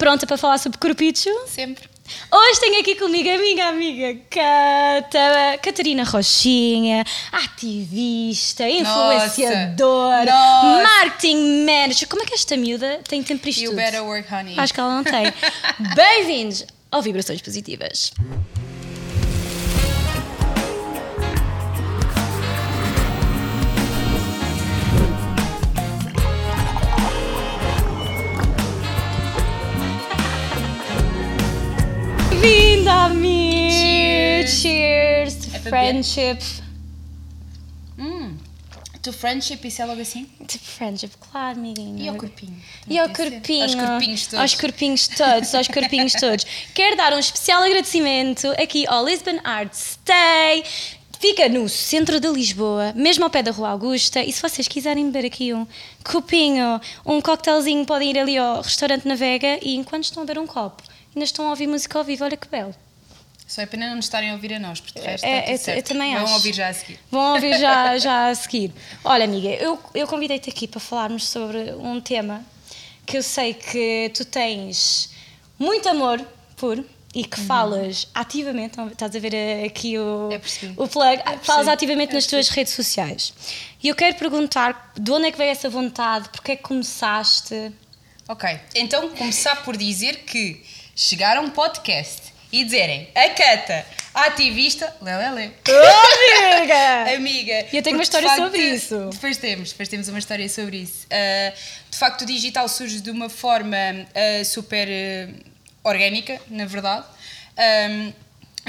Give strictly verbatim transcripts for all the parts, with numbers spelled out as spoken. Pronta para falar sobre corpicho? Sempre. Hoje tenho aqui comigo a minha amiga Cata, Catarina Rochinha, ativista, influenciadora, Nossa. marketing manager. Como é que esta miúda tem tempo para isto tudo? You better work, honey. Acho que ela não tem. Bem-vindos ao Vibrações Positivas. Bem-vinda, amiga! Cheers! Cheers to é friendship! Hum, to friendship, isso é logo assim? To friendship, claro, amiguinho. E ao corpinho. E ao corpinho. Aos corpinhos todos. Aos corpinhos todos, aos corpinhos todos. Quero dar um especial agradecimento aqui ao Lisbon Art Stay. Fica no centro de Lisboa, mesmo ao pé da Rua Augusta. E se vocês quiserem beber aqui um copinho, um cocktailzinho, podem ir ali ao restaurante na Vega e enquanto estão a beber um copo, ainda estão a ouvir música ao vivo, olha que belo. Só é pena não nos estarem a ouvir a nós, porque de resto é, está tudo certo. Eu também acho. Vão ouvir já a seguir. Vão ouvir já, já a seguir. Olha, amiga, eu, eu convidei-te aqui para falarmos sobre um tema que eu sei que tu tens muito amor por e que falas uhum. ativamente, estás a ver aqui o, o plug, é falas ativamente é nas tuas redes sociais. E eu quero perguntar de onde é que veio essa vontade, porque é que começaste? Ok, então começar por dizer que chegar a um podcast e dizerem a Cata, a ativista, lelele. Oh, amiga! Amiga! E eu tenho uma história facto, sobre isso. Depois temos, depois temos uma história sobre isso. Uh, de facto, o digital surge de uma forma uh, super uh, orgânica, na verdade. Um,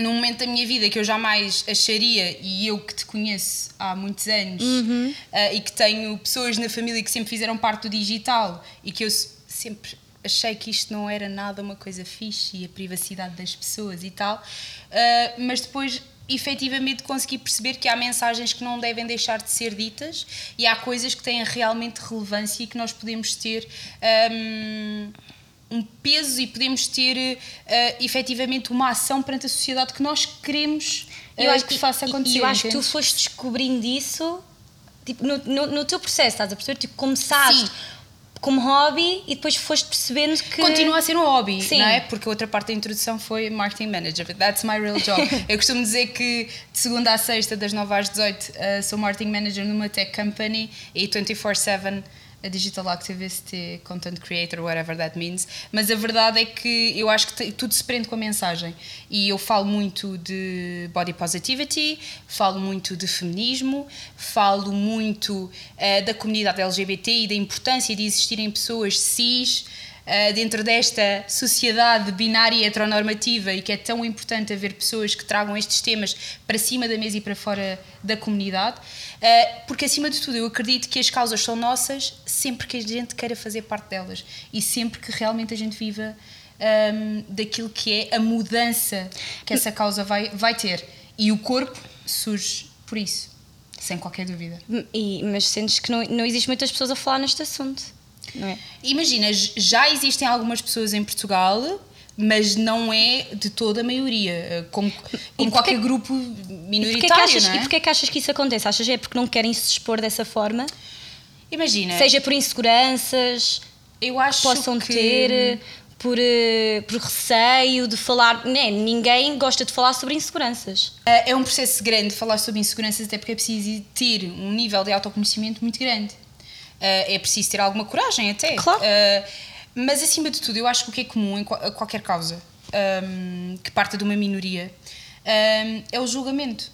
num momento da minha vida que eu jamais acharia, e eu que te conheço há muitos anos, uhum. uh, e que tenho pessoas na família que sempre fizeram parte do digital e que eu sempre... achei que isto não era nada uma coisa fixe e a privacidade das pessoas e tal, uh, mas depois efetivamente consegui perceber que há mensagens que não devem deixar de ser ditas e há coisas que têm realmente relevância e que nós podemos ter um, um peso e podemos ter uh, efetivamente uma ação perante a sociedade que nós queremos eu uh, acho que, que faça acontecer. Eu acho que tu foste descobrindo isso tipo, no, no, no teu processo, estás a perceber? Tipo, começaste... Sim. Como hobby e depois foste percebendo que... Continua a ser um hobby, Sim. não é? Porque a outra parte da introdução foi marketing manager. That's my real job. Eu costumo dizer que de segunda à sexta, das nove às dezoito, uh, sou marketing manager numa tech company e vinte e quatro sete a digital activist, content creator, whatever that means. Mas a verdade é que eu acho que t- tudo se prende com a mensagem. E eu falo muito de body positivity, falo muito de feminismo, falo muito uh, da comunidade L G B T e da importância de existirem pessoas cis uh, dentro desta sociedade binária e heteronormativa e que é tão importante haver pessoas que tragam estes temas para cima da mesa e para fora da comunidade. Porque acima de tudo eu acredito que as causas são nossas sempre que a gente queira fazer parte delas e sempre que realmente a gente viva um, daquilo que é a mudança que essa causa vai, vai ter e o corpo surge por isso, sem qualquer dúvida. E, mas sentes que não, não existe muitas pessoas a falar neste assunto, não é? Imagina, já existem algumas pessoas em Portugal, mas não é de toda a maioria, como em qualquer grupo minoritário, achas, não é? E porquê é que achas que isso acontece? Achas é porque não querem se expor dessa forma? Imagina. Seja por inseguranças, eu acho que possam que... ter, por, por receio de falar... Não, ninguém gosta de falar sobre inseguranças. É um processo grande falar sobre inseguranças, até porque é preciso ter um nível de autoconhecimento muito grande. É preciso ter alguma coragem até. Claro. É... Mas, acima de tudo, eu acho que o que é comum em qualquer causa um, que parta de uma minoria um, é o julgamento.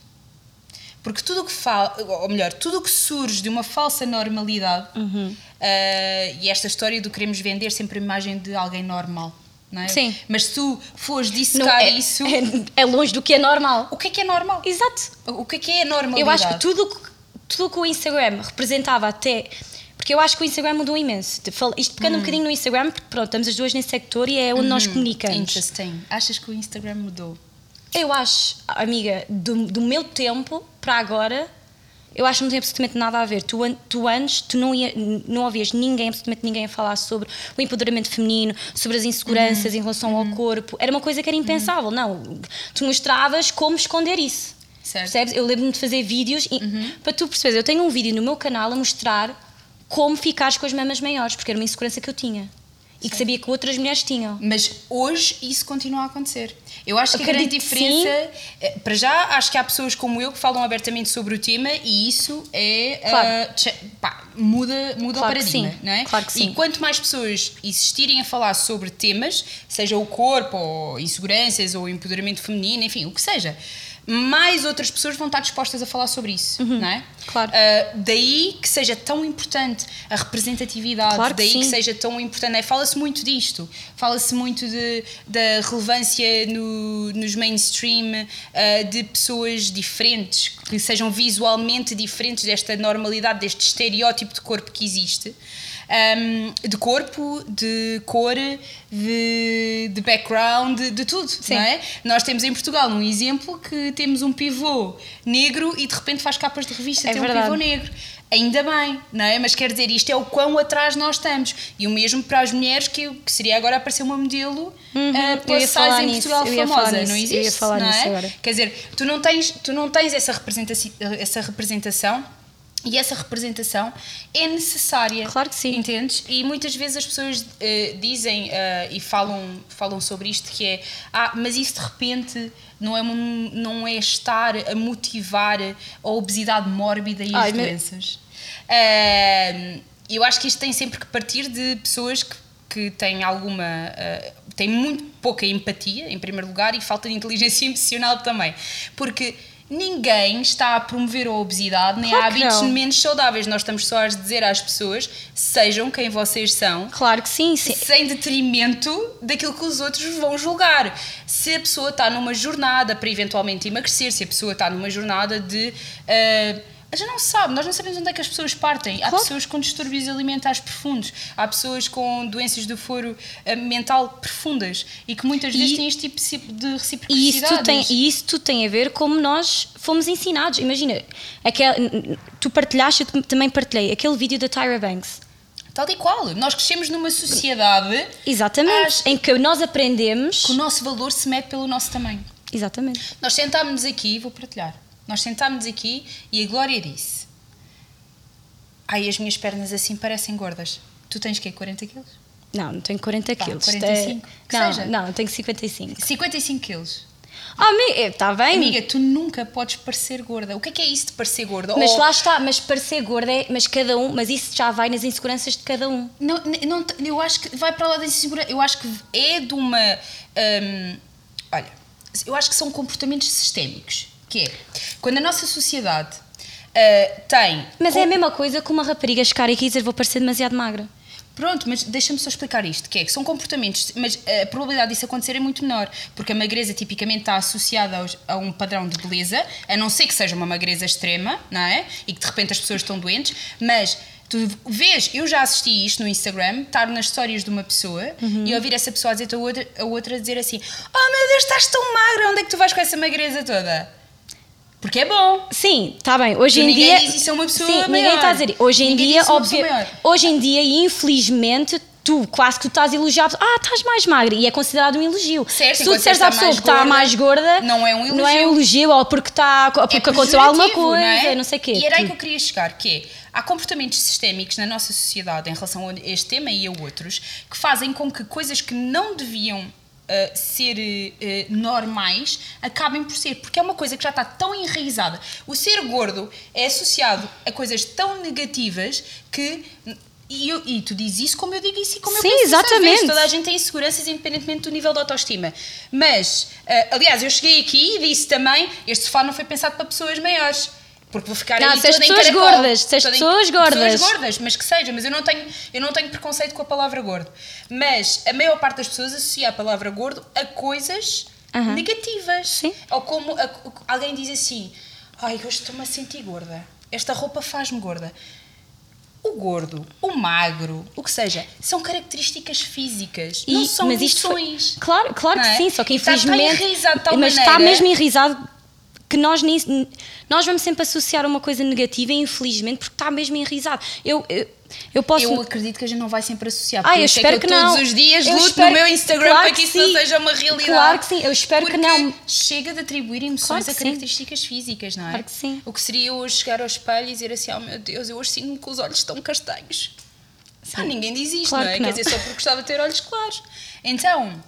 Porque tudo o que fala, ou melhor, tudo o que surge de uma falsa normalidade uhum. uh, e esta história do queremos vender sempre a imagem de alguém normal, não é? Sim. Mas se tu fores dissecar é, isso... É, é longe do que é normal. O que é que é normal? Exato. O que é que é normalidade? Eu acho que tudo tudo que o Instagram representava até... Porque eu acho que o Instagram mudou imenso. Isto pegando hum. um bocadinho no Instagram, porque pronto, estamos as duas nesse sector e é onde hum. nós comunicamos. Interesting. Achas que o Instagram mudou? Eu acho, amiga, do, do meu tempo para agora, eu acho que não tem absolutamente nada a ver. Tu, tu antes, tu não, ia, não ouvias ninguém, absolutamente ninguém a falar sobre o empoderamento feminino, sobre as inseguranças hum. em relação hum. ao corpo. Era uma coisa que era impensável. Hum. Não, tu mostravas como esconder isso. Certo. Percebes? Eu lembro-me de fazer vídeos e, hum. para tu perceberes, eu tenho um vídeo no meu canal a mostrar como ficares com as mamas maiores, porque era uma insegurança que eu tinha. e sim, que sabia que outras mulheres tinham. Mas hoje isso continua a acontecer. Eu acho que eu a grande diferença... Para já, acho que há pessoas como eu que falam abertamente sobre o tema e isso é... Claro. Uh, pá, muda, muda claro o paradigma, não é? Claro que sim. E quanto mais pessoas existirem a falar sobre temas, seja o corpo, ou inseguranças, ou empoderamento feminino, enfim, o que seja... mais outras pessoas vão estar dispostas a falar sobre isso, uhum, não é? Claro. Uh, daí que seja tão importante a representatividade, claro que daí sim, que seja tão importante, é? Fala-se muito disto, fala-se muito de, da relevância no, nos mainstream uh, de pessoas diferentes, que sejam visualmente diferentes desta normalidade, deste estereótipo de corpo que existe. Um, de corpo, de cor, de, de background, de, de tudo, sim, não é? Nós temos em Portugal um exemplo que temos um pivô negro e de repente faz capas de revista, é tem verdade, um pivô negro. Ainda bem, não é? Mas quer dizer, isto é o quão atrás nós estamos. E o mesmo para as mulheres, que, que seria agora aparecer uma modelo uhum, uh, plus size em Portugal famosa. Nisso, não existe, eu ia falar não é? Nisso agora. Quer dizer, tu não tens, tu não tens essa representação, essa representação. E essa representação é necessária. Claro que sim. Entendes? E muitas vezes as pessoas uh, dizem uh, e falam, falam sobre isto, que é, ah, mas isso de repente não é, um, não é estar a motivar a obesidade mórbida e Ai, as doenças. Mas... Uh, eu acho que isto tem sempre que partir de pessoas que, que têm alguma... Uh, têm muito pouca empatia, em primeiro lugar, e falta de inteligência emocional também. Porque... ninguém está a promover a obesidade nem claro há hábitos não. menos saudáveis. Nós estamos só a dizer às pessoas, sejam quem vocês são, claro que sim, sim, sem detrimento daquilo que os outros vão julgar. Se a pessoa está numa jornada para eventualmente emagrecer, se a pessoa está numa jornada de... Uh, A gente não sabe, nós não sabemos onde é que as pessoas partem. Há claro. pessoas com distúrbios alimentares profundos, há pessoas com doenças do foro mental profundas e que muitas vezes e, têm este tipo de reciprocidades. E isso tudo tem a ver como nós fomos ensinados. Imagina, aquele, tu partilhaste, eu também partilhei, aquele vídeo da Tyra Banks. Tal e qual. Nós crescemos numa sociedade... Exatamente, às, em que nós aprendemos... Que o nosso valor se mede pelo nosso tamanho. Exatamente. Nós sentámos-nos aqui, vou partilhar... Nós sentámos aqui e a Glória disse: ai, as minhas pernas assim parecem gordas. Tu tens o quê? quarenta quilos? Não, não tenho quarenta quilos. quarenta e cinco? É... Não, seja. não, tenho cinquenta e cinco. cinquenta e cinco quilos. Ah, amiga, está bem. Amiga, tu nunca podes parecer gorda. O que é que é isso de parecer gorda? Mas Ou... lá está, mas parecer gorda é, mas cada um, mas isso já vai nas inseguranças de cada um. Não, não eu acho que vai para lá da insegurança. Eu acho que é de uma. Hum, olha, eu acho que são comportamentos sistémicos. Que é, quando a nossa sociedade uh, tem... Mas com... é a mesma coisa que uma rapariga chegar aqui e dizer vou parecer demasiado magra. Pronto, mas deixa-me só explicar isto, que é que são comportamentos, mas a probabilidade disso acontecer é muito menor, porque a magreza tipicamente está associada aos, a um padrão de beleza, a não ser que seja uma magreza extrema, não é? E que de repente as pessoas estão doentes, mas... Tu vês, eu já assisti isto no Instagram, estar nas histórias de uma pessoa uhum. e ouvir essa pessoa dizer a outra, a outra dizer assim: oh meu Deus, estás tão magra, onde é que tu vais com essa magreza toda? Porque é bom. Sim, está bem. Hoje em dia diz isso a uma pessoa sim, maior. Ninguém está a dizer. Hoje em ninguém dia, óbvio, hoje em dia, infelizmente, tu quase que tu estás a elogiar a pessoa. Ah, estás mais magra. E é considerado um elogio. Certo, se tu disseres à pessoa que está mais gorda, não é um elogio. Não é um elogio, ou porque, está, porque é aconteceu alguma coisa, não, é? não sei o quê. E era aí que eu queria chegar, que é... Há comportamentos sistémicos na nossa sociedade em relação a este tema e a outros que fazem com que coisas que não deviam uh, ser uh, normais acabem por ser, porque é uma coisa que já está tão enraizada. O ser gordo é associado a coisas tão negativas que... E, eu, e tu dizes isso como eu digo isso e como sim, eu penso exatamente. Toda a gente tem inseguranças independentemente do nível de autoestima. Mas, uh, aliás, eu cheguei aqui e disse também, este sofá não foi pensado para pessoas maiores. Porque vou ficar não, aí toda em caracol. Gordas, toda em pessoas gordas. Pessoas gordas, mas que seja. Mas eu não, tenho, eu não tenho preconceito com a palavra gordo. Mas a maior parte das pessoas associa a palavra gordo a coisas uh-huh. negativas. Sim. Ou como a, alguém diz assim, ai, hoje estou-me a sentir gorda. Esta roupa faz-me gorda. O gordo, o magro, o que seja, são características físicas, e, não são emoções. Foi, claro claro não é? que sim, só que infelizmente... Está de tal mas maneira, está mesmo enraizado... que nós, nem, nós vamos sempre associar uma coisa negativa, infelizmente, porque está mesmo enraizado. Eu, eu, eu, posso... eu acredito que a gente não vai sempre associar. Ah, eu espero é que, eu que todos não. os dias eu luto no meu Instagram claro para que, que isso sim. não seja uma realidade. Claro que sim, eu espero porque que não. Chega de atribuir emoções claro a características sim. físicas, não é? Claro que sim. O que seria hoje chegar ao espelho e dizer assim, oh meu Deus, eu hoje sinto-me com os olhos tão castanhos. Sim. Ah, ninguém diz isto, claro, não é? Não. Quer dizer, só porque gostava de ter olhos claros. Então,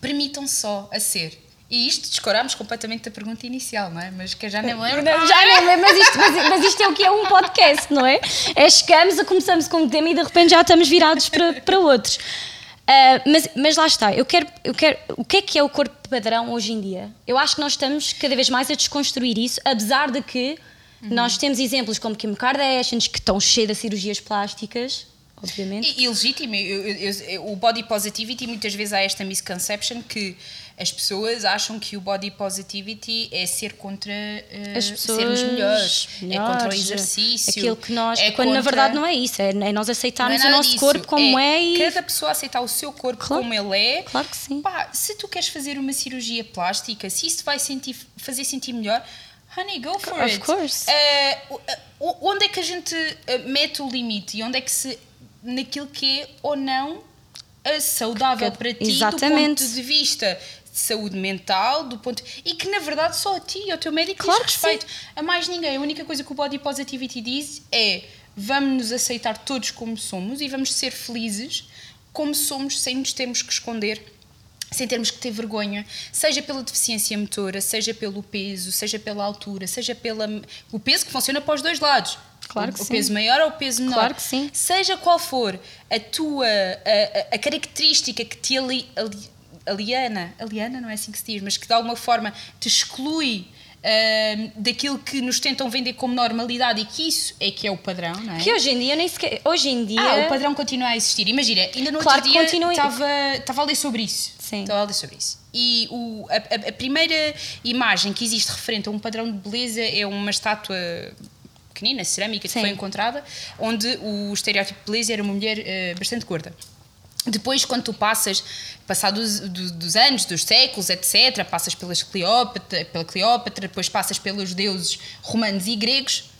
permitam só a ser. E isto descorámos completamente da pergunta inicial, não é? Mas que eu já nem lembro. Já nem lembro, mas isto, mas, mas isto é o que é um podcast, não é? É chegamos, a começamos com um tema e de repente já estamos virados para, para outros. Uh, mas, mas lá está, eu quero, eu quero, o que é que é o corpo padrão hoje em dia? Eu acho que nós estamos cada vez mais a desconstruir isso, apesar de que uhum. nós temos exemplos como Kim Kardashian, que estão cheios de cirurgias plásticas, obviamente. E, e legítimo, eu, eu, eu, o body positivity, muitas vezes há esta misconception que as pessoas acham que o body positivity é ser contra uh, as pessoas, sermos melhores, melhores, é contra o exercício. Aquilo que nós, é quando contra, na verdade não é isso, é, é nós aceitarmos é o nosso disso, corpo como é, é e... Cada pessoa aceitar o seu corpo claro, como ele é. Claro que sim. Pá, se tu queres fazer uma cirurgia plástica, se isso te vai sentir, fazer sentir melhor, honey, go for of it. Of course. Uh, onde é que a gente mete o limite e onde é que se... naquilo que é ou não é saudável que, para ti, exatamente, do ponto de vista de saúde mental, do ponto, e que na verdade só a ti e ao teu médico claro diz respeito, sim, a mais ninguém. A única coisa que o body positivity diz é: vamos nos aceitar todos como somos e vamos ser felizes como somos, sem nos termos que esconder, sem termos que ter vergonha, seja pela deficiência motora, seja pelo peso, seja pela altura, seja pelo peso, que funciona para os dois lados. Claro que o sim, peso maior ou o peso menor. Claro que sim. Seja qual for a tua a, a característica que te ali, ali, aliena, aliena não é assim que se diz, mas que de alguma forma te exclui uh, daquilo que nos tentam vender como normalidade, e que isso é que é o padrão, não é? Que hoje em dia nem sequer, hoje em dia ah, o padrão continua a existir. Imagina, ainda no claro outro dia estava estava a ler sobre isso. Sim. Estava a ler sobre isso. E o, a, a primeira imagem que existe referente a um padrão de beleza é uma estátua pequenina, cerâmica, sim, que foi encontrada, onde o estereótipo de beleza era uma mulher uh, bastante gorda. Depois, quando tu passas, passados dos, dos anos, dos séculos, etcétera, passas pelas Cleópatra, pela Cleópatra, depois passas pelos deuses romanos e gregos,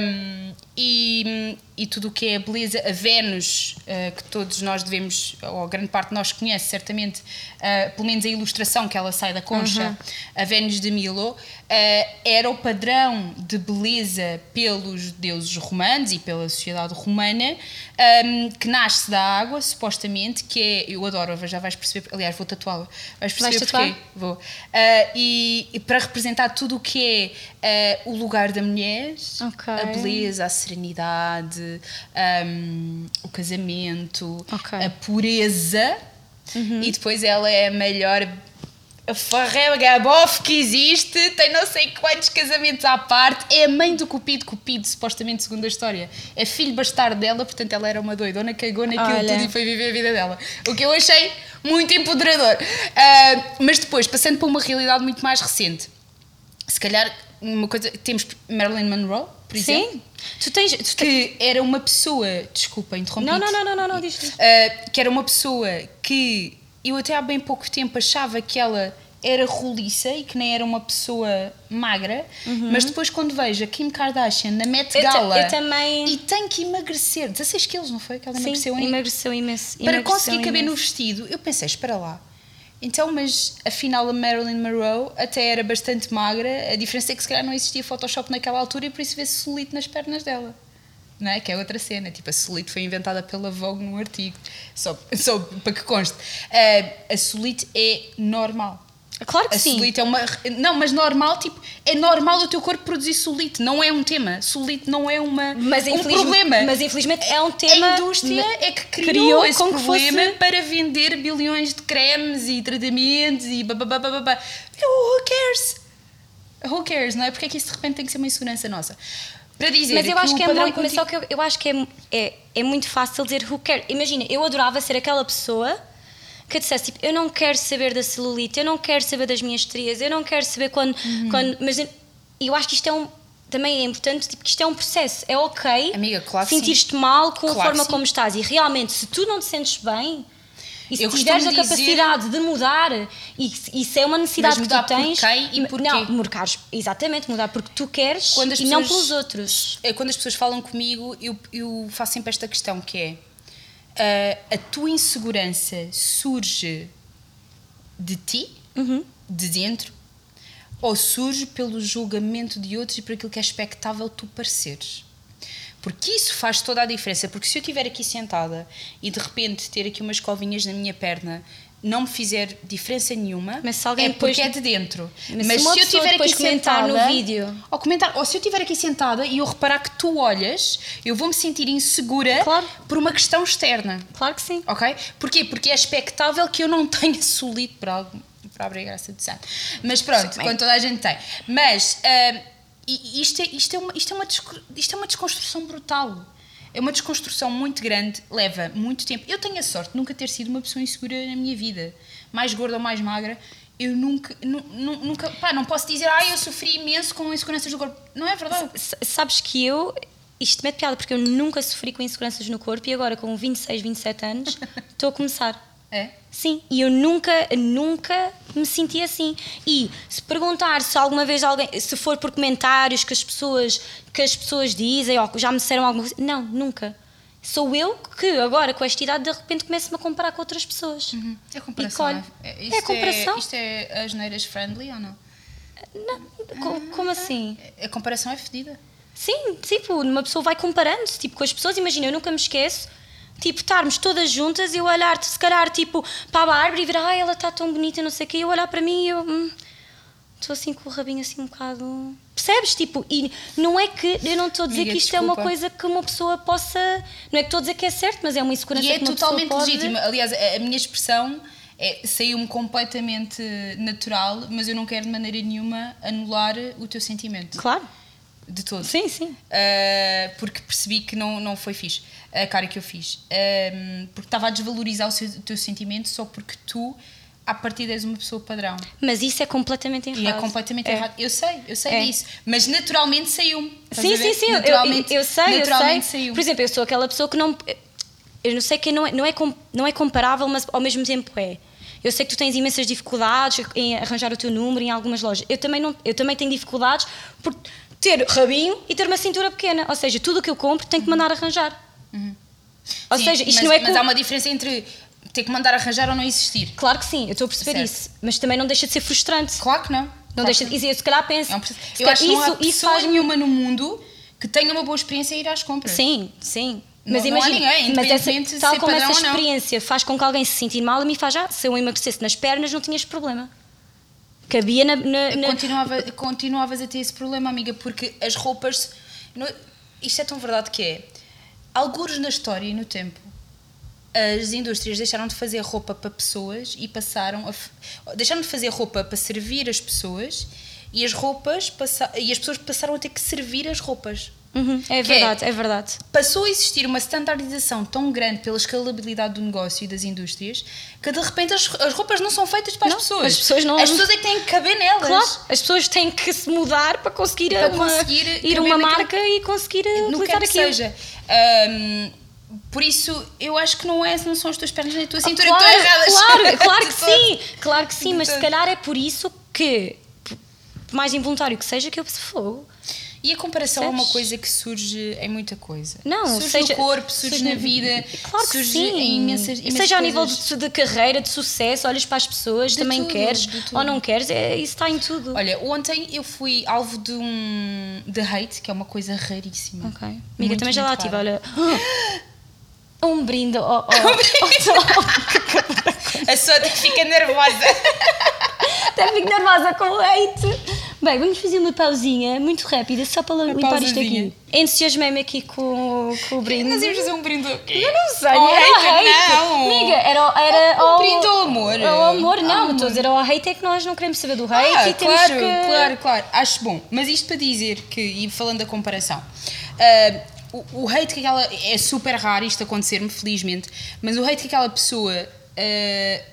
um, e, e tudo o que é a beleza, a Vénus, uh, que todos nós devemos, ou a grande parte de nós conhece certamente, uh, pelo menos a ilustração que ela sai da concha, uhum, a Vénus de Milo, uh, era o padrão de beleza pelos deuses romanos e pela sociedade romana, um, que nasce da água, supostamente, que é, eu adoro, já vais perceber, aliás vou tatuá-la, vais perceber vais porquê, vou, uh, e, e para representar tudo o que é uh, o lugar da mulher, okay, a beleza, a serenidade, um, o casamento, okay, a pureza, uhum, e depois ela é a melhor farrega bof que existe, tem não sei quantos casamentos à parte, é a mãe do Cupido, Cupido supostamente segundo a história é filho bastardo dela, portanto ela era uma doidona, cagou naquilo Olha. tudo e foi viver a vida dela, o que eu achei muito empoderador. Uh, mas depois, passando para uma realidade muito mais recente, se calhar uma coisa, temos Marilyn Monroe, por exemplo. Sim. Tu tens, tu que te... era uma pessoa, desculpa, interrompi-te. Não, não, não, não, não, não diz-te. Uh, que era uma pessoa que eu até há bem pouco tempo achava que ela era roliça e que nem era uma pessoa magra, uhum, mas depois quando vejo a Kim Kardashian na Met Gala, eu, eu também... e tem que emagrecer dezasseis quilos, não foi? Que ela Sim, emagreceu, emagreceu imenso. Para emagreceu conseguir imenso. caber no vestido, eu pensei, espera lá. Então, mas afinal a Marilyn Monroe até era bastante magra, a diferença é que se calhar não existia Photoshop naquela altura e por isso vê-se celulite nas pernas dela, não é? Que é outra cena, tipo a celulite foi inventada pela Vogue num artigo, só, só para que conste. Uh, a celulite é normal. Claro que a sim. A celulite é uma... Não, mas normal, tipo, é normal o teu corpo produzir celulite, não é um tema. Celulite não é uma, mas um problema. Mas infelizmente é um tema... A indústria é que criou, criou esse problema fosse... para vender bilhões de cremes e tratamentos e bababá. bababá. Who cares? Who cares, não é? Porque é que isso de repente tem que ser uma insegurança nossa? Para dizer mas eu que acho que é muito, contigo... mas só que eu, eu acho que é, é, é muito fácil dizer who cares. Imagina, eu adorava ser aquela pessoa... que dissesse, tipo, eu não quero saber da celulite, eu não quero saber das minhas estrias, eu não quero saber quando... Uhum. quando mas eu acho que isto é um... Também é importante, tipo, que isto é um processo. É ok Amiga, claro sentir-te mal com claro a forma sim. como estás. E realmente, se tu não te sentes bem... E se eu tiveres a capacidade dizer... de mudar, e isso é uma necessidade que tu tens... Mas mudar por quem e porquê? Não, mudar, exatamente, mudar porque tu queres e pessoas, não pelos outros. Quando as pessoas falam comigo, eu, eu faço sempre esta questão, que é... Uh, a tua insegurança surge de ti, uhum. de dentro, ou surge pelo julgamento de outros e por aquilo que é expectável tu pareceres? Porque isso faz toda a diferença. Porque se eu estiver aqui sentada e de repente ter aqui umas covinhas na minha perna não me fizer diferença nenhuma, mas se alguém é porque é de dentro. Mas, mas se, se eu estiver aqui sentada no vídeo, ou, comentar, ou se eu estiver aqui sentada e eu reparar que tu olhas, eu vou-me sentir insegura, claro, por uma questão externa. Claro que sim. Ok? Porquê? Porque é expectável que eu não tenha solido para algo, para abrir a graça de santo. Mas pronto, sim, quando toda a gente tem. Mas uh, isto, é, isto, é uma, isto, é uma, isto é uma desconstrução brutal. É uma desconstrução muito grande, leva muito tempo. Eu tenho a sorte de nunca ter sido uma pessoa insegura na minha vida, mais gorda ou mais magra. Eu nunca, nu, nu, nunca pá, não posso dizer, ah, eu sofri imenso com inseguranças do corpo. Não é verdade. Sabes que eu, isto mete piada, porque eu nunca sofri com inseguranças no corpo e agora com vinte e seis, vinte e sete anos estou a começar. É? Sim, e eu nunca, nunca me senti assim. E se perguntar se alguma vez alguém, se for por comentários que as pessoas, que as pessoas dizem ou já me disseram alguma coisa, não, nunca. Sou eu que agora com esta idade de repente começo-me a comparar com outras pessoas. Uhum. É comparação, não é? Isto é comparação. É, isto é as neiras friendly ou não? Não, co- ah, como assim? A comparação é fedida. Sim, tipo, uma pessoa vai comparando-se tipo, com as pessoas. Imagina, eu nunca me esqueço, tipo, estarmos todas juntas e eu olhar, se calhar, tipo, para a árvore e ver, ai, ela está tão bonita, não sei o quê, e eu olhar para mim e eu, hum, estou assim com o rabinho assim um bocado... Percebes? Tipo, e não é que, eu não estou a dizer Amiga, que isto desculpa. é uma coisa que uma pessoa possa... Não é que estou a dizer que é certo, mas é uma insegurança e que é uma pessoa pode... E é totalmente legítima. Aliás, a minha expressão é, saiu-me completamente natural, mas eu não quero de maneira nenhuma anular o teu sentimento. Claro. De todo. Sim, sim. Uh, porque percebi que não, não foi fixe a cara que eu fiz. Um, porque estava a desvalorizar o, seu, o teu sentimento só porque tu, à partida, és uma pessoa padrão. Mas isso é completamente errado. E é completamente é. errado. Eu sei, eu sei é. disso. Mas naturalmente saiu-me. Sim, sim, sim. Naturalmente, eu, eu, eu sei, naturalmente eu sei. Saiu-me. Por exemplo, eu sou aquela pessoa que não... Eu não sei que não é, não é, não é comparável, mas ao mesmo tempo é... Eu sei que tu tens imensas dificuldades em arranjar o teu número em algumas lojas. Eu também, não, eu também tenho dificuldades por ter rabinho e ter uma cintura pequena. Ou seja, tudo o que eu compro tenho que mandar arranjar. Uhum. Ou sim, seja, isto mas, não é... Mas há uma diferença entre ter que mandar arranjar ou não existir. Claro que sim, eu estou a perceber certo. isso. Mas também não deixa de ser frustrante. Claro que não. Não claro deixa de... Eu se calhar penso... É um... Eu calhar, acho que não há pessoa faz... nenhuma no mundo que tenha uma boa experiência em ir às compras. Sim, sim. Mas não, imagina, não há ninguém, mas essa, tal como essa experiência faz com que alguém se sentir mal, a mim faz já, se eu emagrecesse nas pernas não tinhas problema. Cabia na... na, na... Continuava, continuavas a ter esse problema, amiga, porque as roupas... No, isto é tão verdade que é. Algures na história e no tempo, as indústrias deixaram de fazer roupa para pessoas e passaram a... Deixaram de fazer roupa para servir as pessoas e as, roupas passa, e as pessoas passaram a ter que servir as roupas. Uhum, é verdade, é, é verdade. Passou a existir uma standardização tão grande pela escalabilidade do negócio e das indústrias que de repente as, as roupas não são feitas para as não, pessoas. As pessoas, não... as pessoas é que têm que caber nelas. Claro, as pessoas têm que se mudar para conseguir, para uma, conseguir ir a uma marca naquilo... e conseguir utilizar aquilo. Seja. Um, por isso, eu acho que não, é, não são as tuas pernas nem a tua cintura ah, claro, que estão erradas. Claro, claro que sim, claro que sim, mas se calhar é por isso que, por mais involuntário que seja, que eu se fogo. E a comparação Sabes? é uma coisa que surge em muita coisa. Não, surge seja, no corpo, surge, surge na vida, claro que surge sim. em imensas, imensas seja coisas. Seja ao nível de, de carreira, de sucesso, olhas para as pessoas, de também tudo, queres ou não queres, é, isso está em tudo. Olha, ontem eu fui alvo de um de hate, que é uma coisa raríssima. Ok. Amiga, muito, também já lá ativa, olha. Um brinde. Oh, oh, um brinde. Oh, oh. A sua até fica nervosa. Até fico nervosa com o hate. Bem, vamos fazer uma pausinha muito rápida só para uma limpar isto aqui. Entusiasmei-me aqui com, com o brinde. Nós íamos fazer um brinde ao quê? Eu não sei. Oh, era hate. Não. Amiga, era, era um ao... Um brinde ao amor. Ao amor, não. Amor. Estou a dizer, ao hate é que nós não queremos saber do hate. Ah, e temos claro, que... claro, claro. Acho bom. Mas isto para dizer que, e falando da comparação, uh, o, o hate que aquela... É super raro isto acontecer-me, felizmente, mas o hate que aquela pessoa uh,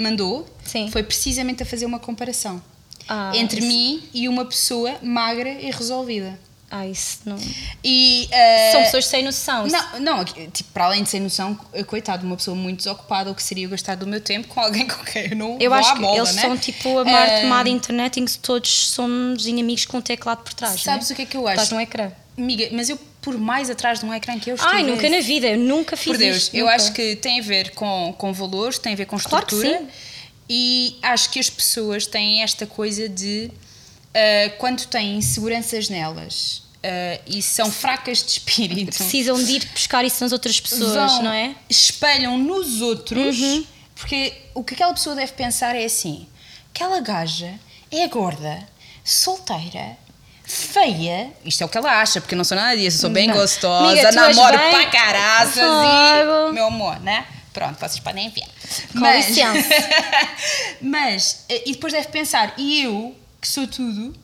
mandou Sim. foi precisamente a fazer uma comparação. Ah, entre isso. mim e uma pessoa magra e resolvida. Ah, isso não. E, uh, são pessoas sem noção. Não, não, tipo, para além de sem noção, coitado, uma pessoa muito desocupada, o que seria eu gastar do meu tempo com alguém com quem eu não eu vou à bola, né? Eu acho que eles são tipo a maior uh, tomada internet em que todos somos inimigos com um teclado por trás. Sabes né? o que é que eu acho? Estás num ecrã. Amiga, mas eu por mais atrás de um ecrã que eu estive. Ai, nunca na vida, eu nunca fiz isso. Por Deus, isto, eu nunca. Acho que tem a ver com, com valores, tem a ver com estrutura. Claro que sim. E acho que as pessoas têm esta coisa de, uh, quando têm inseguranças nelas, Uh, e são fracas de espírito. Precisam de ir pescar isso nas outras pessoas, Vão, não é? Espelham nos outros, uhum. porque o que aquela pessoa deve pensar é assim: aquela gaja é gorda, solteira, feia. Isto é o que ela acha, porque eu não sou nada disso, eu sou bem não. gostosa, Amiga, namoro bem... para caraças oh, e meu amor, né? Pronto, vocês podem enviar. Com mas, licença. Mas, e depois deve pensar, e eu, que sou tudo.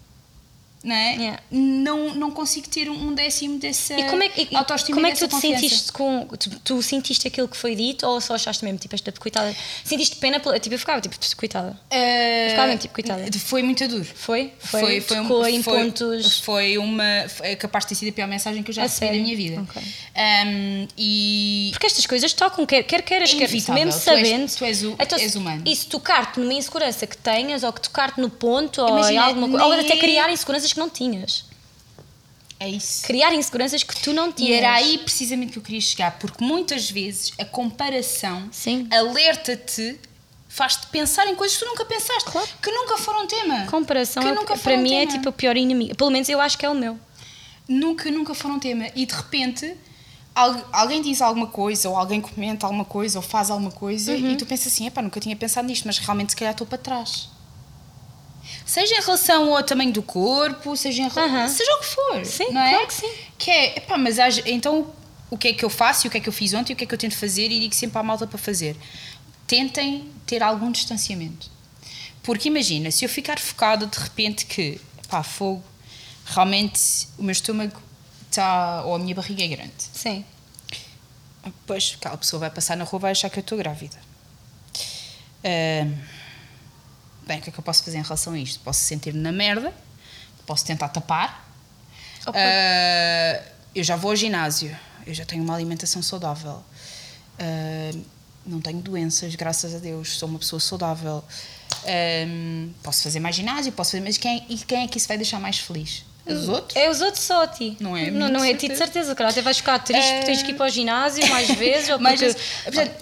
Não, é? yeah. não, não consigo ter um décimo dessa autoestima. E como é que, e, como é que tu te sentiste com. Tu, tu sentiste aquilo que foi dito ou só achaste mesmo, tipo, esta coitada? Sentiste pena pela. Tipo, eu ficava tipo, coitada. Uh, eu ficava mesmo, tipo, coitada. Foi muito duro. Foi? Foi, foi, foi, um, foi, pontos... foi uma. Foi capaz de ter sido a pior mensagem que eu já ah, recebi sério? da minha vida. Okay. Um, e... Porque estas coisas tocam, quer, quer queiras, é quer mesmo tu sabendo. És, tu és, o, então, és humano. E se tocar-te numa insegurança que tenhas ou que tocar-te no ponto Imagina, ou em alguma coisa. Ou até criar inseguranças que não tinhas. É isso. Criar inseguranças que tu não tinhas. E era aí precisamente que eu queria chegar, porque muitas vezes a comparação Sim. alerta-te, faz-te pensar em coisas que tu nunca pensaste, claro. que nunca foram tema. Comparação que é, nunca para um mim tema. é tipo a pior inimiga. Pelo menos eu acho que é o meu. Nunca, nunca foram tema. E de repente alguém diz alguma coisa, ou alguém comenta alguma coisa, ou faz alguma coisa, uhum. e tu pensas assim: epá, nunca tinha pensado nisto, mas realmente se calhar estou para trás. Seja em relação ao tamanho do corpo, seja em relação, uhum. seja o que for, sim, não é? Claro que sim. Que é, epá, mas há, então o que é que eu faço e o que é que eu fiz ontem e o que é que eu tento fazer, e digo sempre à malta para fazer. Tentem ter algum distanciamento. Porque imagina, se eu ficar focada de repente que, pá, fogo, realmente o meu estômago está, ou a minha barriga é grande. Sim. Pois, aquela pessoa vai passar na rua e vai achar que eu estou grávida. Uh, Bem, o que é que eu posso fazer em relação a isto? Posso sentir-me na merda, posso tentar tapar. Okay. Uh, eu já vou ao ginásio, eu já tenho uma alimentação saudável, uh, não tenho doenças, graças a Deus, sou uma pessoa saudável. Uh, posso fazer mais ginásio, posso fazer mais. Quem, e quem é que isso vai deixar mais feliz? Os outros? É os outros só a ti. Não é? Não, não é a ti, de certeza. Claro, até vais ficar triste uh... porque tens que ir para o ginásio mais vezes. Ou mais vezes. Portanto,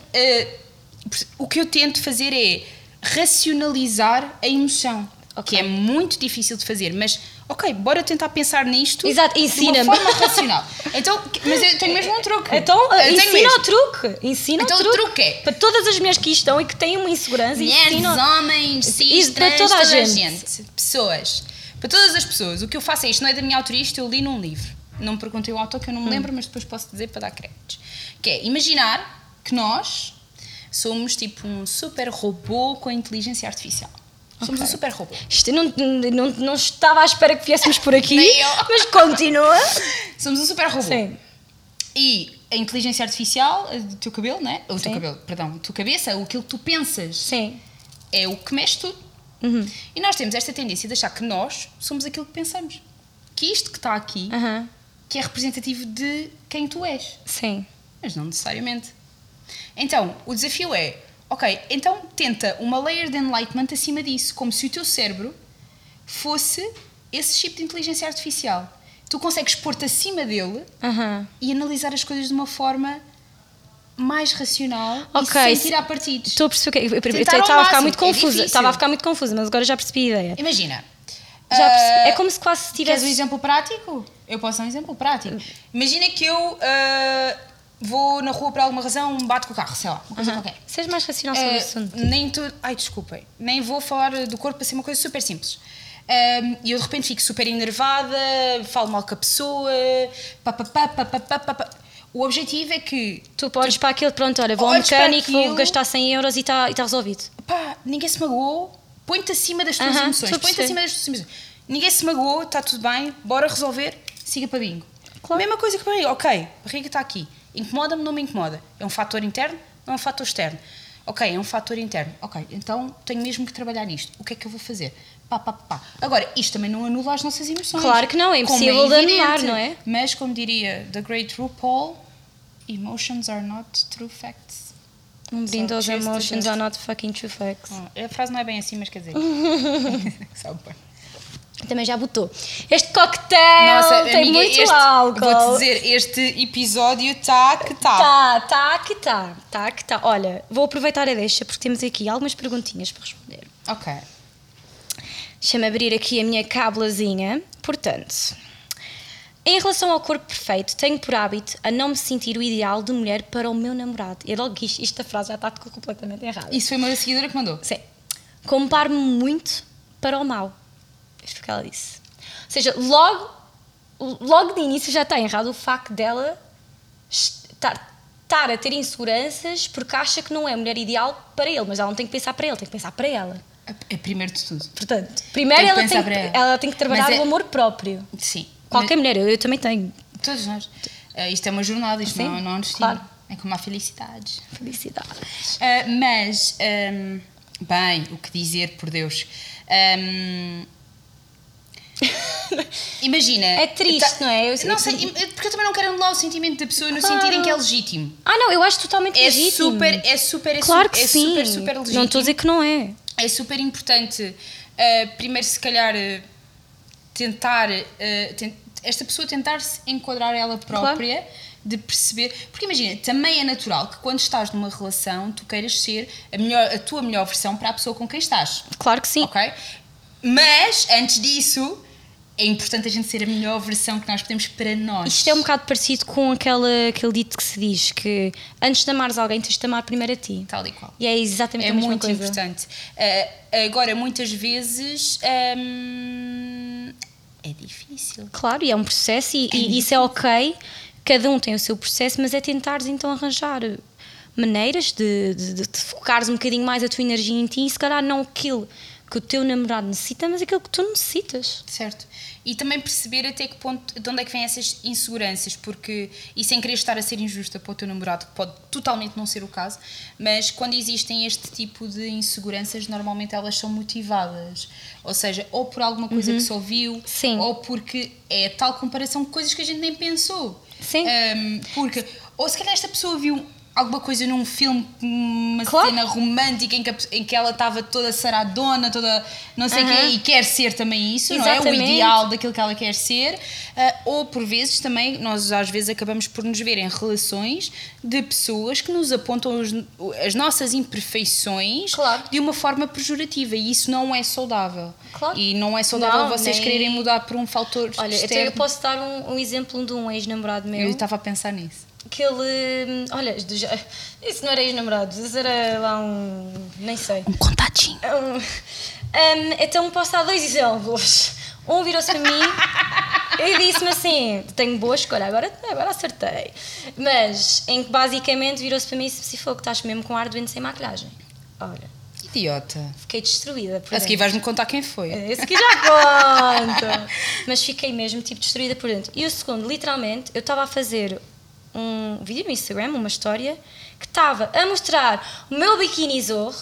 uh, o que eu tento fazer é racionalizar a emoção, okay. que é muito difícil de fazer, mas ok, bora tentar pensar nisto. Exato, ensina-me. De uma forma racional. Então, mas eu tenho mesmo um truque. Então, eu ensina o truque. Ensina então, o truque. truque é. Para todas as mulheres que estão e que têm uma insegurança. Mulheres, homens, cis, para toda, toda a gente. gente. Pessoas. Para todas as pessoas. O que eu faço é isto, não é da minha autoria, isto eu li num livro. Não me perguntei o autor que eu não me lembro, hum. mas depois posso dizer para dar créditos. Que é imaginar que nós somos tipo um super robô com a inteligência artificial. Somos okay. um super robô. Isto não, não, não estava à espera que viéssemos por aqui, mas continua. Somos um super robô. Sim. E a inteligência artificial do teu cabelo, não é? O teu cabelo, perdão, a tua cabeça, aquilo que tu pensas. Sim. É o que mexe tudo. Uhum. E nós temos esta tendência de achar que nós somos aquilo que pensamos. Que isto que está aqui, uhum. que é representativo de quem tu és. Sim. Mas não necessariamente. Então, o desafio é, ok, então tenta uma layer de enlightenment acima disso, como se o teu cérebro fosse esse chip de inteligência artificial. Tu consegues pôr-te acima dele uh-huh. e analisar as coisas de uma forma mais racional okay. e sem tirar partidos. Estou a perceber, eu, eu, eu estava a ficar muito confusa, é estava a ficar muito confusa, mas agora já percebi a ideia. Imagina, já uh, percebi, é como se quase tivesse... Queres um exemplo prático? Eu posso dar um exemplo prático. Imagina que eu... Uh, vou na rua por alguma razão, bato com o carro, sei lá, uma coisa uhum. qualquer. Seja mais racional sobre uh, o assunto. Nem tu, ai, desculpem, nem vou falar do corpo para ser uma coisa super simples. E uh, eu de repente fico super enervada, falo mal com a pessoa, pá, pá, pá, pá, pá, pá, pá. O objetivo é que... Tu podes tu, para aquilo, pronto, olha, vou ao mecânico, vou gastar cem euros e está e tá resolvido. Pá, ninguém se magoou, põe-te acima das tuas uhum, emoções, põe-te acima das tuas emoções. Ninguém se magoou, está tudo bem, bora resolver, siga para bingo. Claro. Mesma coisa que para mim, ok, barriga está aqui. Incomoda-me, não me incomoda. É um fator interno, não é um fator externo. Ok, é um fator interno. Ok, então tenho mesmo que trabalhar nisto. O que é que eu vou fazer? Pá, pá, pá. Agora, isto também não anula as nossas emoções. Claro que não, é impossível de anular, não é? Mas, como diria The Great RuPaul, emotions are not true facts. Um brinde aos emotions are not fucking true facts. Oh, a frase não é bem assim, mas quer dizer. Sabe bem. Também já botou. Este coquetel Nossa, tem amiga, muito este, álcool. Vou-te dizer, este episódio está que está. Está, está que está. Está que está. Olha, vou aproveitar a deixa porque temos aqui algumas perguntinhas para responder. Ok. Deixa-me abrir aqui a minha cablazinha. Portanto, Em relação ao corpo perfeito, tenho por hábito a não me sentir o ideal de mulher para o meu namorado. Eu logo quis, esta frase já está completamente errada. Isso foi uma seguidora que mandou? Sim. Comparo-me muito para o mal. Isto foi o que ela disse. Ou seja, logo, logo de início já está errado o facto dela estar... estar a ter inseguranças porque acha que não é a mulher ideal para ele, mas ela não tem que pensar para ele, tem que pensar para ela. É primeiro de tudo. Portanto, primeiro tem ela, tem que, ela. ela tem que trabalhar é... o amor próprio. Sim. Qualquer mas... mulher, eu, eu também tenho. Todos nós. Uh, isto é uma jornada, isto não, não é um destino. Claro. É como a felicidade. Felicidade. Uh, mas, um, bem, o que dizer, por Deus. Um, Imagina. É triste, tá, não é? Eu, não eu, sei, porque eu também não quero anular o sentimento da pessoa, claro. No sentido em que é legítimo. Ah, não, eu acho totalmente é legítimo. Super, é super, é, claro su- é super, super legítimo. Não estou a dizer que não é. É super importante, uh, primeiro, se calhar, uh, tentar. Uh, tent- esta pessoa tentar-se enquadrar ela própria, claro. De perceber. Porque imagina, também é natural que quando estás numa relação tu queiras ser a, melhor, a tua melhor versão para a pessoa com quem estás. Claro que sim. Ok? Mas, antes disso. É importante a gente ser a melhor versão que nós podemos para nós. Isto é um bocado parecido com aquele, aquele dito que se diz que antes de amares alguém tens de amar primeiro a ti. Tal e qual. E é exatamente é a mesma coisa. É muito importante. Uh, agora, muitas vezes um, é difícil. Claro, e é um processo e, é e isso é ok. Cada um tem o seu processo, mas é tentares então arranjar maneiras de, de, de, de focares um bocadinho mais a tua energia em ti e se calhar não aquilo que o teu namorado necessita, mas aquilo que tu necessitas. Certo. E também perceber até que ponto, de onde é que vêm essas inseguranças, porque, e sem querer estar a ser injusta para o teu namorado, que pode totalmente não ser o caso, mas quando existem este tipo de inseguranças, normalmente elas são motivadas, ou seja, ou por alguma coisa uhum. que se ouviu, sim. ou porque é tal comparação com coisas que a gente nem pensou. Sim. Um, porque, ou se calhar esta pessoa viu alguma coisa num filme, uma claro. Cena romântica em que, a, em que ela estava toda saradona, toda não sei o uh-huh. quê, e quer ser também isso, exatamente. Não é? O ideal daquilo que ela quer ser. Uh, ou por vezes também, nós às vezes acabamos por nos ver em relações de pessoas que nos apontam os, as nossas imperfeições claro. De uma forma pejorativa e isso não é saudável. Claro. E não é saudável não, vocês nem... quererem mudar por um fator olha, externo. Olha, até eu posso dar um, um exemplo de um ex-namorado meu. Eu estava a pensar nisso. Que ele, olha, isso não era ex-namorado, isso era lá um, nem sei. Um contatinho. Um, um, então posso dar dois exemplos. Um virou-se para mim e disse-me assim, tenho boa escolha, agora, agora acertei. Mas, em que basicamente virou-se para mim e disse, foi que estás mesmo com ar doente sem maquilhagem. Olha. Idiota. Fiquei destruída. Por a seguir vais-me contar quem foi. Esse aqui já conto. Mas fiquei mesmo, tipo, destruída por dentro. E o segundo, literalmente, eu estava a fazer... um vídeo no Instagram, uma história, que estava a mostrar o meu biquíni zorro,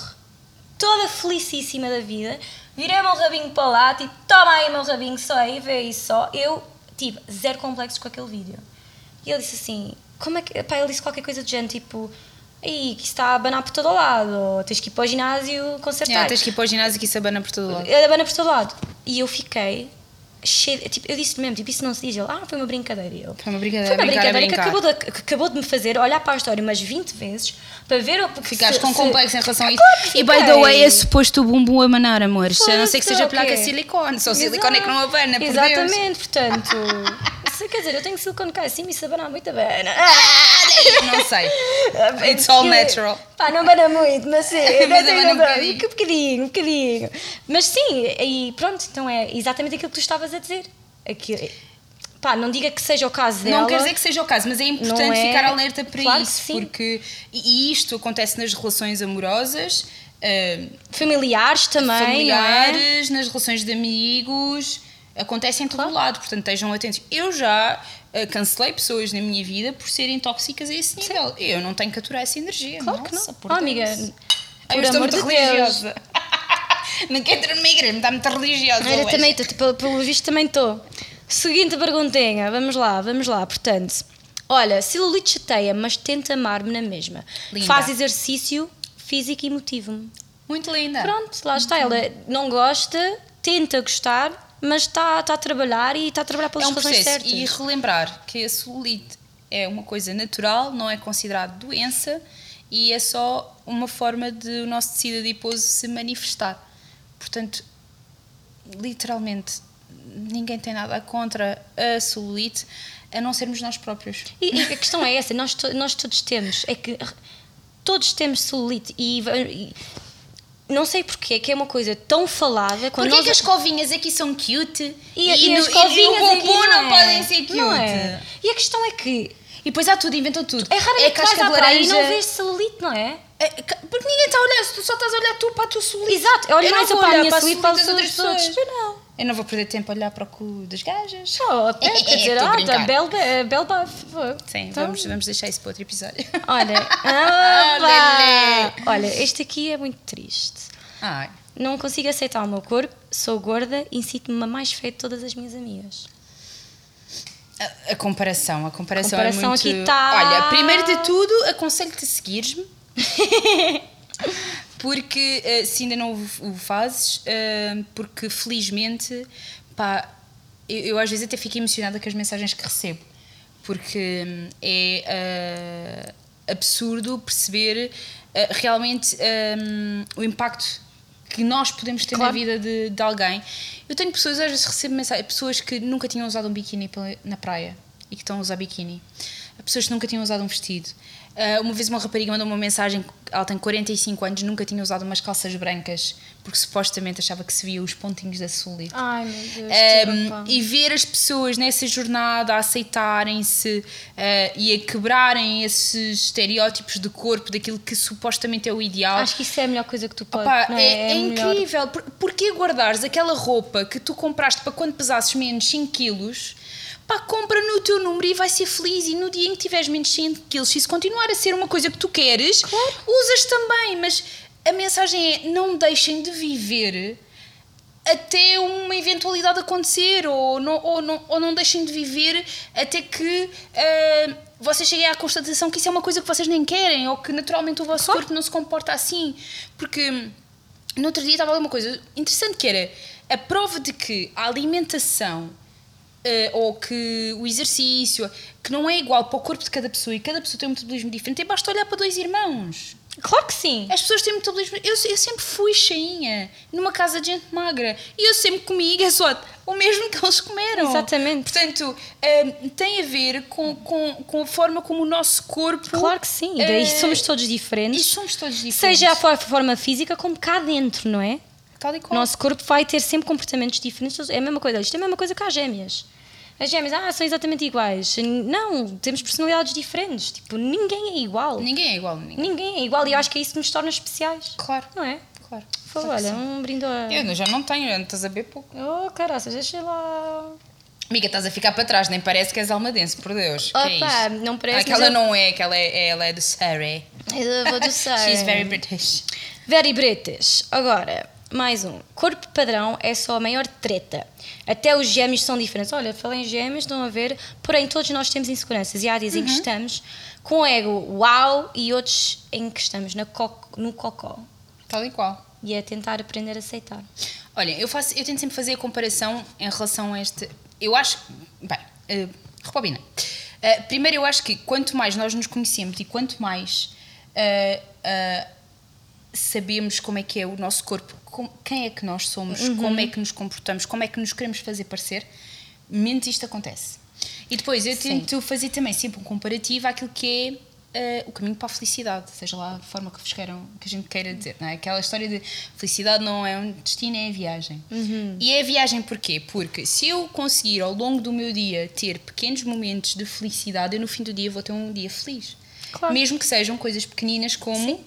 toda felicíssima da vida, virei o meu rabinho para lá, tipo, toma aí o meu rabinho, só aí, vê aí só. Eu tive tipo, zero complexos com aquele vídeo. E ele disse assim, como é que... Pá, ele disse qualquer coisa do género, tipo... Aí, que isso está a abanar por todo lado, ou tens que ir para o ginásio consertar. É, tens que ir para o ginásio que isso abana por todo lado. Ele abana por todo lado. E eu fiquei... Cheio, tipo, eu disse-lhe mesmo, tipo, isso não se diz. Ele, ah, foi uma brincadeira. Eu, foi uma brincadeira, foi uma brincadeira que acabou, de, que acabou de me fazer olhar para a história umas vinte vezes para ver o que ficaste se, com se, complexo em relação a isso. Claro, e by the way, é suposto o bumbum amanar, amores. A não ser que seja placa silicone, só o silicone é que não abana, por exatamente, Deus. Portanto. Sei, quer dizer, eu tenho silicone cá acima e se abanar muito abana. Ah, não sei. It's all natural. Pá, não abana muito, mas sim. Mas abana um bocadinho. Um bocadinho, um bocadinho. Mas sim, e pronto, então é exatamente aquilo que tu estavas a dizer. Aquilo. Pá, não diga que seja o caso dela. Não quer dizer que seja o caso, mas é importante é... ficar alerta para claro isso. Porque, e isto acontece nas relações amorosas, uh, familiares também. Familiares, não é? Nas relações de amigos, acontece em todo claro. Lado, portanto estejam atentos. Eu já uh, cancelei pessoas na minha vida por serem tóxicas a esse nível. Sim. Eu não tenho que aturar essa energia. Claro nossa, que não. Por oh, amiga, por eu estou muito de religiosa. Não quero entrar numa igreja, me está muito religiosa. Era, também estou, pelo, pelo visto também estou. Seguinte perguntinha, vamos lá, vamos lá. Portanto, olha, celulite chateia, mas tenta amar-me na mesma. Linda. Faz exercício físico e motivo-me. Muito linda. Pronto, lá está. Ela não gosta, tenta gostar, mas está, está a trabalhar e está a trabalhar pelas é um razões processo. Certas. E relembrar que a celulite é uma coisa natural, não é considerada doença e é só uma forma de o nosso tecido adiposo se manifestar. Portanto, literalmente, ninguém tem nada contra a celulite, a não sermos nós próprios. E, e a questão é essa, nós, to, nós todos temos, é que todos temos celulite e... e não sei porquê, que é uma coisa tão falada. Porquê nós... que as covinhas aqui são cute e, e, e, no, as covinhas e o bumbum não, não podem ser cute? Não é. E a questão é que... E depois há tudo, inventam tudo. É raro é que vais à praia e não vês celulite, não é? É porque ninguém está a olhar, tu só estás a olhar tu para a tua celulite. Exato, eu olho mais para a minha celulite para as outras pessoas. Eu não. Eu não vou perder tempo a olhar para o cu das gajas. Oh, até, é, quer dizer, ah, tá, bel, bel bafo. Sim, então, vamos, vamos deixar isso para outro episódio. Olha, oh, olha, este aqui é muito triste. Ai. Não consigo aceitar o meu corpo, sou gorda e sinto-me a mais feia de todas as minhas amigas. A, a comparação, a comparação, a comparação é muito... aqui está... Olha, primeiro de tudo, aconselho-te a seguires-me. Porque se ainda não o fazes, porque felizmente, pá, eu, eu às vezes até fico emocionada com as mensagens que recebo, porque é uh, absurdo perceber uh, realmente um, o impacto que nós podemos ter, claro, na vida de, de alguém. Eu tenho pessoas, às vezes recebo mensagens, pessoas que nunca tinham usado um biquíni na praia e que estão a usar biquíni, pessoas que nunca tinham usado um vestido. Uh, uma vez uma rapariga mandou uma mensagem, ela tem quarenta e cinco anos, nunca tinha usado umas calças brancas porque supostamente achava que se via os pontinhos da celulite. Ai, meu Deus, um, e ver as pessoas nessa jornada a aceitarem-se uh, e a quebrarem esses estereótipos de corpo, daquilo que supostamente é o ideal. Acho que isso é a melhor coisa que tu podes. Opa, não é, é, é incrível. Por, porque guardares aquela roupa que tu compraste para quando pesasses menos cinco quilos? Pá, compra no teu número e vai ser feliz. E no dia em que tiveres menos cinco quilos, se isso continuar a ser uma coisa que tu queres, claro, usas também. Mas a mensagem é: não deixem de viver até uma eventualidade acontecer, ou não, ou não, ou não deixem de viver até que uh, vocês cheguem à constatação que isso é uma coisa que vocês nem querem, ou que naturalmente o vosso, claro, corpo não se comporta assim. Porque no outro dia estava ali uma coisa interessante, que era a prova de que a alimentação Uh, ou que o exercício, que não é igual para o corpo de cada pessoa, e cada pessoa tem um metabolismo diferente, e basta olhar para dois irmãos. Claro que sim. As pessoas têm um metabolismo... Eu, eu sempre fui cheinha, numa casa de gente magra, e eu sempre comi é só o mesmo que eles comeram. Exatamente. Portanto, uh, tem a ver com, com, com a forma como o nosso corpo... Claro que sim, uh, e somos todos diferentes. E somos todos diferentes. Seja a forma física como cá dentro, não é? Tal e qual. Nosso corpo vai ter sempre comportamentos diferentes. É a mesma coisa. Isto é a mesma coisa que as gêmeas. As gêmeas, ah, são exatamente iguais. Não, temos personalidades diferentes. Tipo, ninguém é igual. Ninguém é igual. Ninguém, ninguém é igual. E eu acho que isso nos torna especiais. Claro. Não é? Claro. Pô, olha, sim, um brinde a... Eu já não tenho, já não estás a ver pouco. Oh, caraças, deixa lá... Amiga, estás a ficar para trás. Nem parece que és almadense, por Deus. Opa, que é isto? Não parece. Aquela não é, que ela é, ela é do Surrey. Eu vou do Surrey. She's very British. Very British. Agora... Mais um. Corpo padrão é só a maior treta. Até os gêmeos são diferentes. Olha, falei em gêmeos, estão a ver. Porém, todos nós temos inseguranças. E há dias, uhum, em que estamos com o ego uau e outros em que estamos na co- no cocó. Tal e qual. E é tentar aprender a aceitar. Olha, eu, faço, eu tento sempre fazer a comparação em relação a este... Eu acho... Bem, uh, repobina. Uh, primeiro, eu acho que quanto mais nós nos conhecemos e quanto mais uh, uh, sabemos como é que é o nosso corpo, quem é que nós somos, uhum, como é que nos comportamos, como é que nos queremos fazer parecer, menos isto acontece. E depois eu tento, sim, fazer também sempre um comparativo àquilo que é uh, o caminho para a felicidade, seja lá a forma que, vos queiram, que a gente queira dizer, não é? Aquela história de felicidade não é um destino, é a viagem. Uhum. E é a viagem porquê? Porque se eu conseguir ao longo do meu dia ter pequenos momentos de felicidade, eu no fim do dia vou ter um dia feliz. Claro. Mesmo que sejam coisas pequeninas como, sim,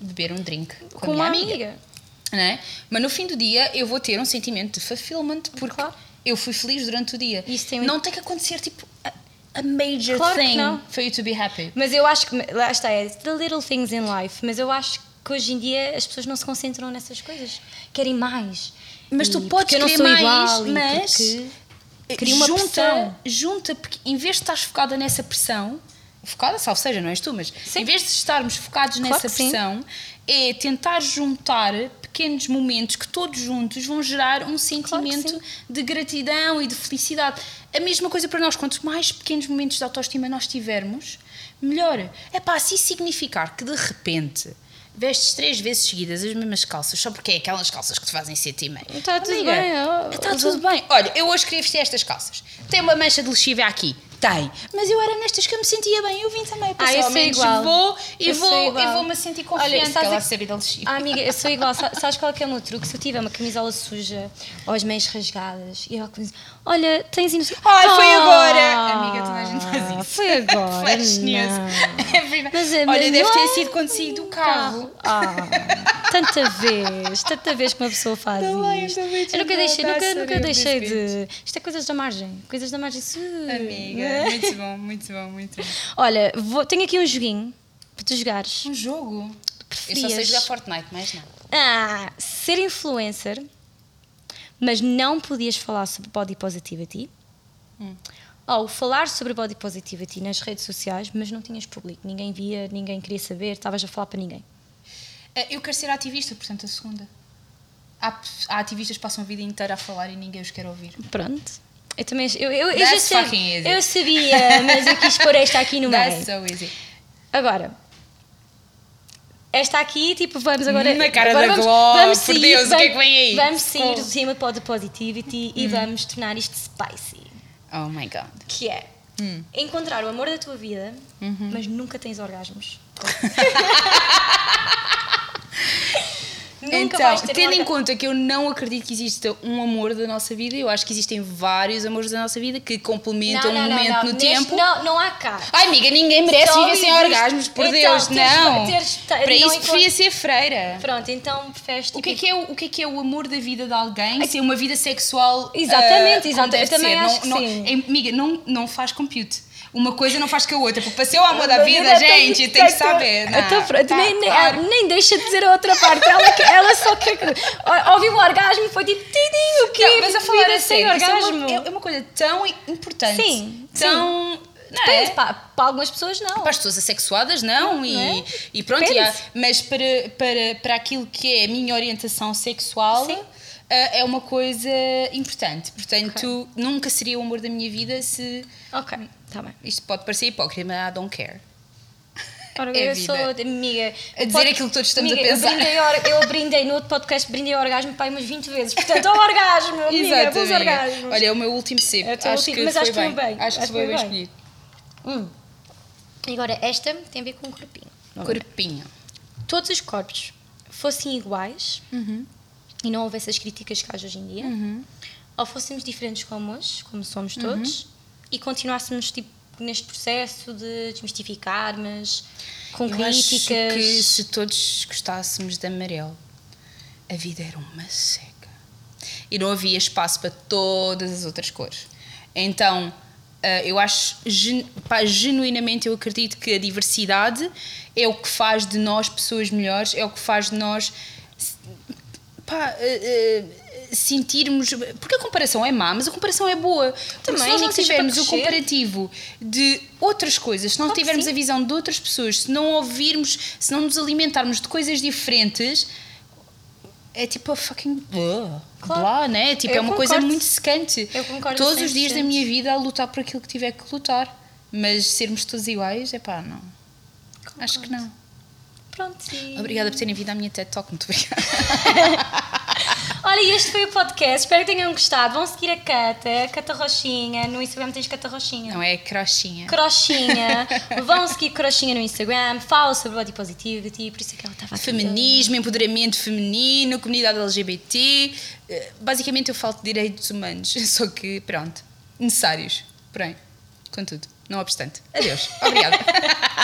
beber um drink com, com a minha amiga. amiga. Não é? Mas no fim do dia eu vou ter um sentimento de fulfillment porque, claro, eu fui feliz durante o dia. Isso tem um... Não tem que acontecer tipo a, a major, claro, thing for you to be happy. Mas eu acho que, lá está, é the little things in life. Mas eu acho que hoje em dia as pessoas não se concentram nessas coisas, querem mais. Mas e tu podes querer, eu não sou mais igual, mas cria uma junta, pressão. Junta, porque em vez de estás focada nessa pressão, focada, salvo seja, não és tu, mas, sim, em vez de estarmos focados, claro, nessa pressão, sim, é tentar juntar pequenos momentos que todos juntos vão gerar um sentimento, claro, de gratidão e de felicidade. A mesma coisa para nós, quanto mais pequenos momentos de autoestima nós tivermos, melhor. É pá, se significar que de repente vestes três vezes seguidas as mesmas calças, só porque é aquelas calças que te fazem sete e meio. Está tudo Amiga, bem. Eu... Está tudo bem. Olha, eu hoje queria vestir estas calças. Tem uma mancha de lexívia aqui. Tem. Mas eu era nestas que eu me sentia bem. Eu vim também. Ah, eu sou igual. Vou e eu vou, vou-me sentir confiante. Olha, sabes, ela sabe da lexívia. Ah, amiga, eu sou igual. Sabes qual é que é o meu truque? Se eu tiver uma camisola suja ou as meias rasgadas e eu começo... Olha, tens... Indo... Olha, oh, foi agora. Amiga, toda a gente faz isso. Foi agora. Flash news. Mas, Olha, mas deve não... ter sido quando saí do carro. Oh, tanta vez. Tanta vez que uma pessoa faz também, isto. Eu, eu nunca deixei, nunca, nunca deixei de... Isto é coisas da margem. Coisas da margem. Amiga. Muito bom, muito bom, muito bom. Olha, vou, tenho aqui um joguinho para tu jogares. Um jogo? Preferias... Eu só sei jogar Fortnite, mais nada. Ah, ser influencer, mas não podias falar sobre body positivity. Hum. Ou falar sobre body positivity nas redes sociais, mas não tinhas público. Ninguém via, ninguém queria saber, estavas a falar para ninguém. Eu quero ser ativista, portanto, a segunda. Há, há ativistas que passam a vida inteira a falar e ninguém os quer ouvir. Pronto. Eu também. Eu, eu, eu já sabia. Eu sabia, mas eu quis pôr esta aqui no meio. That's so easy. Agora, esta aqui, tipo, vamos agora. Na cara agora da Glória, por Deus, o que é que vem aí? Vamos sair oh. do tema Body Positivity e hum. vamos tornar isto spicy. Oh my god. Que é hum. encontrar o amor da tua vida, uhum. mas nunca tens orgasmos. Nunca então, tendo em conta que eu não acredito que exista um amor da nossa vida, eu acho que existem vários amores da nossa vida que complementam não, não, um momento não, não. no Neste, tempo. Não, não há cá. Ai, amiga, ninguém merece Só viver sem orgasmos, por então, Deus, teres, não. Teres, teres, Para não isso encontro... preferia ser freira. Pronto, então prefere tipo... o, que é que é o, o que é que é o amor da vida de alguém Ai, ser uma vida sexual? Exatamente, uh, exatamente. Eu também acho não, que não, sim. Amiga, não, não faz compute. Uma coisa não faz com a outra, porque para ser o amor da vida, gente, tem que saber. Não, tô, tá, nem, claro. nem, nem deixa de dizer a outra parte, ela, ela só quer. Ouviu o orgasmo e foi tipo, tidinho, o quê? Não, mas a falar é assim, orgasmo é uma coisa tão importante. Sim, tão. Sim. Não Depende, é? para, para algumas pessoas não. Para as pessoas assexuadas não, não, e, não é? E pronto, e há, mas para, para, para aquilo que é a minha orientação sexual. Sim. É uma coisa importante, portanto, okay. nunca seria o amor da minha vida se... Ok, está bem. Isto pode parecer hipócrita, mas I don't care. Ora, é eu sou amiga... A dizer pode... aquilo que todos estamos amiga, a pensar. Eu brindei, or... eu brindei no outro podcast, brindei orgasmo para aí umas vinte vezes. Portanto, ao orgasmo, amiga, Exato, amiga. orgasmos. Olha, é o meu último sip, é acho, último, que mas acho, que bem. Bem. acho que foi bem. Acho que foi bem escolhido. Hum. Agora, esta tem a ver com um corpinho. Não corpinho. Não. Todos os corpos fossem iguais... Uhum. e não houvesse as críticas que há hoje em dia, uhum. ou fôssemos diferentes como hoje, como somos todos, uhum. e continuássemos tipo, neste processo de desmistificar, mas com Eu críticas... Eu acho que se todos gostássemos de amarelo, a vida era uma seca. E não havia espaço para todas as outras cores. Então... Eu acho, pá, genuinamente eu acredito que a diversidade é o que faz de nós pessoas melhores, é o que faz de nós... Pá, uh, uh, sentirmos... Porque a comparação é má, mas a comparação é boa. Também, se nós não tivermos o comparativo de outras coisas, se não claro tivermos a visão de outras pessoas, se não ouvirmos, se não nos alimentarmos de coisas diferentes, é tipo a fucking... Uh, claro. Blá, né? Tipo, é uma concordo. coisa muito secante. Eu concordo. Todos os dias da minha vida a lutar por aquilo que tiver que lutar. Mas sermos todos iguais, é pá, não. Concordo. Acho que não. Pronto, sim. Obrigada por terem vindo à minha TED Talk, muito obrigada. Olha, este foi o podcast, espero que tenham gostado. Vão seguir a Cata, Cata Rochinha. No Instagram tens Cata Rochinha. Não, é Crochinha. Crochinha. Vão seguir Crochinha no Instagram. Fala sobre body positivity, por isso é que ela estava feminismo, empoderamento feminino, comunidade L G B T. Basicamente eu falo de direitos humanos, só que pronto, necessários, porém, contudo, não obstante. Adeus, obrigada.